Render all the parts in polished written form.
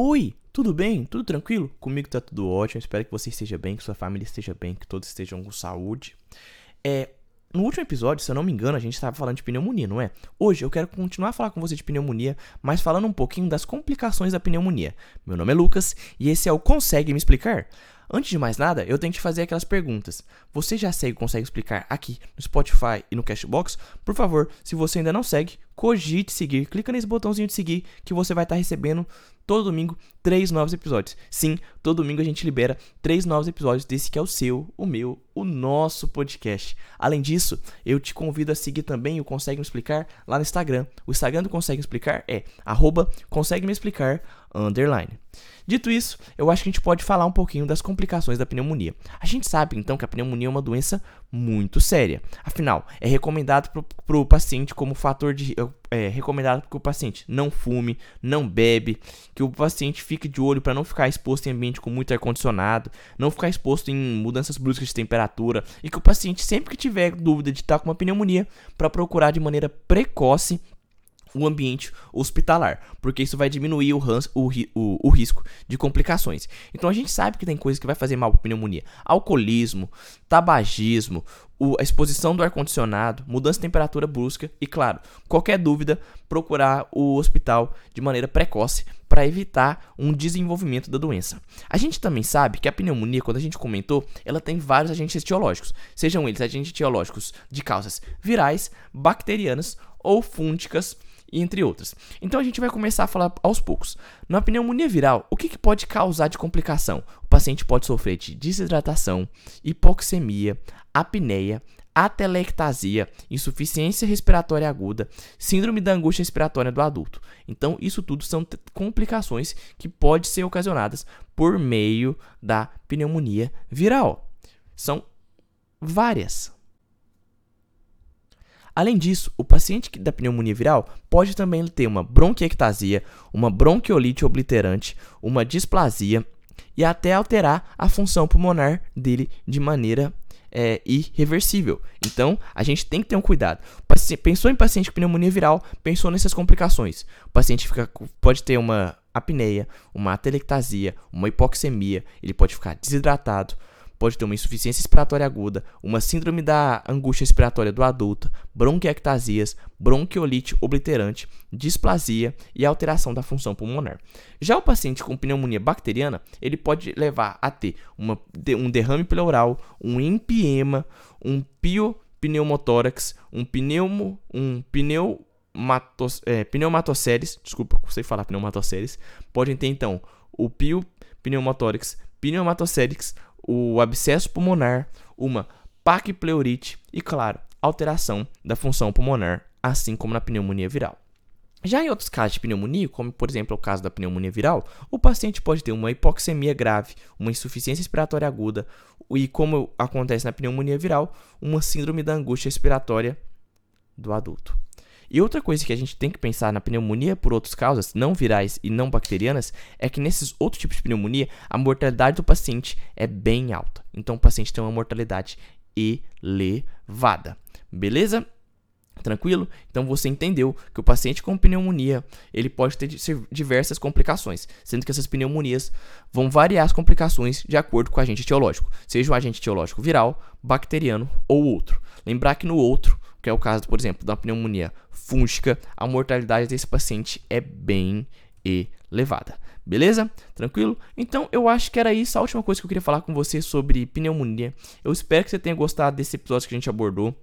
Oi, tudo bem? Tudo tranquilo? Comigo tá tudo ótimo, espero que você esteja bem, que sua família esteja bem, que todos estejam com saúde. No último episódio, se eu não me engano, a gente estava falando de pneumonia, não é? Hoje eu quero continuar a falar com você de pneumonia, mas falando um pouquinho das complicações da pneumonia. Meu nome é Lucas e esse é o Consegue Me Explicar? Antes de mais nada, eu tenho que te fazer aquelas perguntas. Você já segue o Consegue Explicar aqui no Spotify e no Cashbox? Por favor, se você ainda não segue, cogite seguir. Clica nesse botãozinho de seguir que você vai estar recebendo todo domingo 3 novos episódios. Sim, todo domingo a gente libera 3 novos episódios desse que é o seu, o meu, o nosso podcast. Além disso, eu te convido a seguir também o Consegue Me Explicar lá no Instagram. O Instagram do Consegue Me Explicar é @conseguemeexplicar_. Dito isso, eu acho que a gente pode falar um pouquinho das complicações da pneumonia. A gente sabe, então, que a pneumonia é uma doença muito séria. Afinal, é recomendado para o paciente como fator de... recomendado que o paciente não fume, não bebe, que o paciente fique de olho para não ficar exposto em ambiente com muito ar-condicionado, não ficar exposto em mudanças bruscas de temperatura e que o paciente, sempre que tiver dúvida de estar com uma pneumonia, para procurar de maneira precoce o ambiente hospitalar, porque isso vai diminuir o risco de complicações. Então a gente sabe que tem coisas que vai fazer mal para a pneumonia: alcoolismo, tabagismo, a exposição do ar-condicionado, mudança de temperatura brusca e, claro, qualquer dúvida, procurar o hospital de maneira precoce para evitar um desenvolvimento da doença. A gente também sabe que a pneumonia, quando a gente comentou, ela tem vários agentes etiológicos, sejam eles agentes etiológicos de causas virais, bacterianas ou fúngicas, entre outras. Então a gente vai começar a falar aos poucos. Na pneumonia viral, o que pode causar de complicação? O paciente pode sofrer de desidratação, hipoxemia, apneia, atelectasia, insuficiência respiratória aguda, síndrome da angústia respiratória do adulto. Então isso tudo são complicações que podem ser ocasionadas por meio da pneumonia viral. São várias. Além disso, o paciente da pneumonia viral pode também ter uma bronquiectasia, uma bronquiolite obliterante, uma displasia e até alterar a função pulmonar dele de maneira irreversível. Então, a gente tem que ter um cuidado. Pensou em paciente com pneumonia viral, pensou nessas complicações. O paciente pode ter uma apneia, uma atelectasia, uma hipoxemia, ele pode ficar desidratado, pode ter uma insuficiência respiratória aguda, uma síndrome da angústia respiratória do adulto, bronquiectasias, bronquiolite obliterante, displasia e alteração da função pulmonar. Já o paciente com pneumonia bacteriana, ele pode levar a ter um derrame pleural, um empiema, um piopneumotórax, pneumatocéres, podem ter então o piopneumotórax, pneumatocéres, o abscesso pulmonar, uma paquipleurite e, claro, alteração da função pulmonar, assim como na pneumonia viral. Já em outros casos de pneumonia, como por exemplo o caso da pneumonia viral, o paciente pode ter uma hipoxemia grave, uma insuficiência respiratória aguda e, como acontece na pneumonia viral, uma síndrome da angústia respiratória do adulto. E outra coisa que a gente tem que pensar na pneumonia por outras causas, não virais e não bacterianas, é que nesses outros tipos de pneumonia, a mortalidade do paciente é bem alta. Então o paciente tem uma mortalidade elevada. Beleza? Tranquilo? Então você entendeu que o paciente com pneumonia, ele pode ter diversas complicações, sendo que essas pneumonias vão variar as complicações de acordo com o agente etiológico, seja um agente etiológico viral, bacteriano ou outro. Lembrar que no outro, que é o caso, por exemplo, da pneumonia fúngica, a mortalidade desse paciente é bem elevada. Beleza? Tranquilo? Então, eu acho que era isso a última coisa que eu queria falar com você sobre pneumonia. Eu espero que você tenha gostado desse episódio que a gente abordou.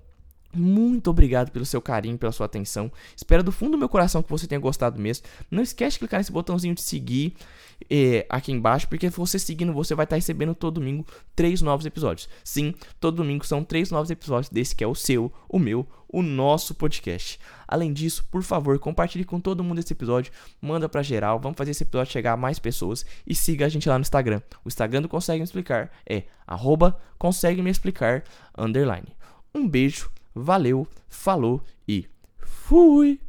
Muito obrigado pelo seu carinho, pela sua atenção. Espero do fundo do meu coração que você tenha gostado mesmo. Não esquece de clicar nesse botãozinho de seguir aqui embaixo, porque você seguindo, você vai estar recebendo todo domingo 3 novos episódios. Sim, todo domingo são 3 novos episódios desse que é o seu, o meu, o nosso podcast. Além disso, por favor, compartilhe com todo mundo esse episódio, manda pra geral, vamos fazer esse episódio chegar a mais pessoas e siga a gente lá no Instagram. O Instagram do Consegue Me Explicar é @conseguemeexplicar_. Um beijo. Valeu, falou e fui!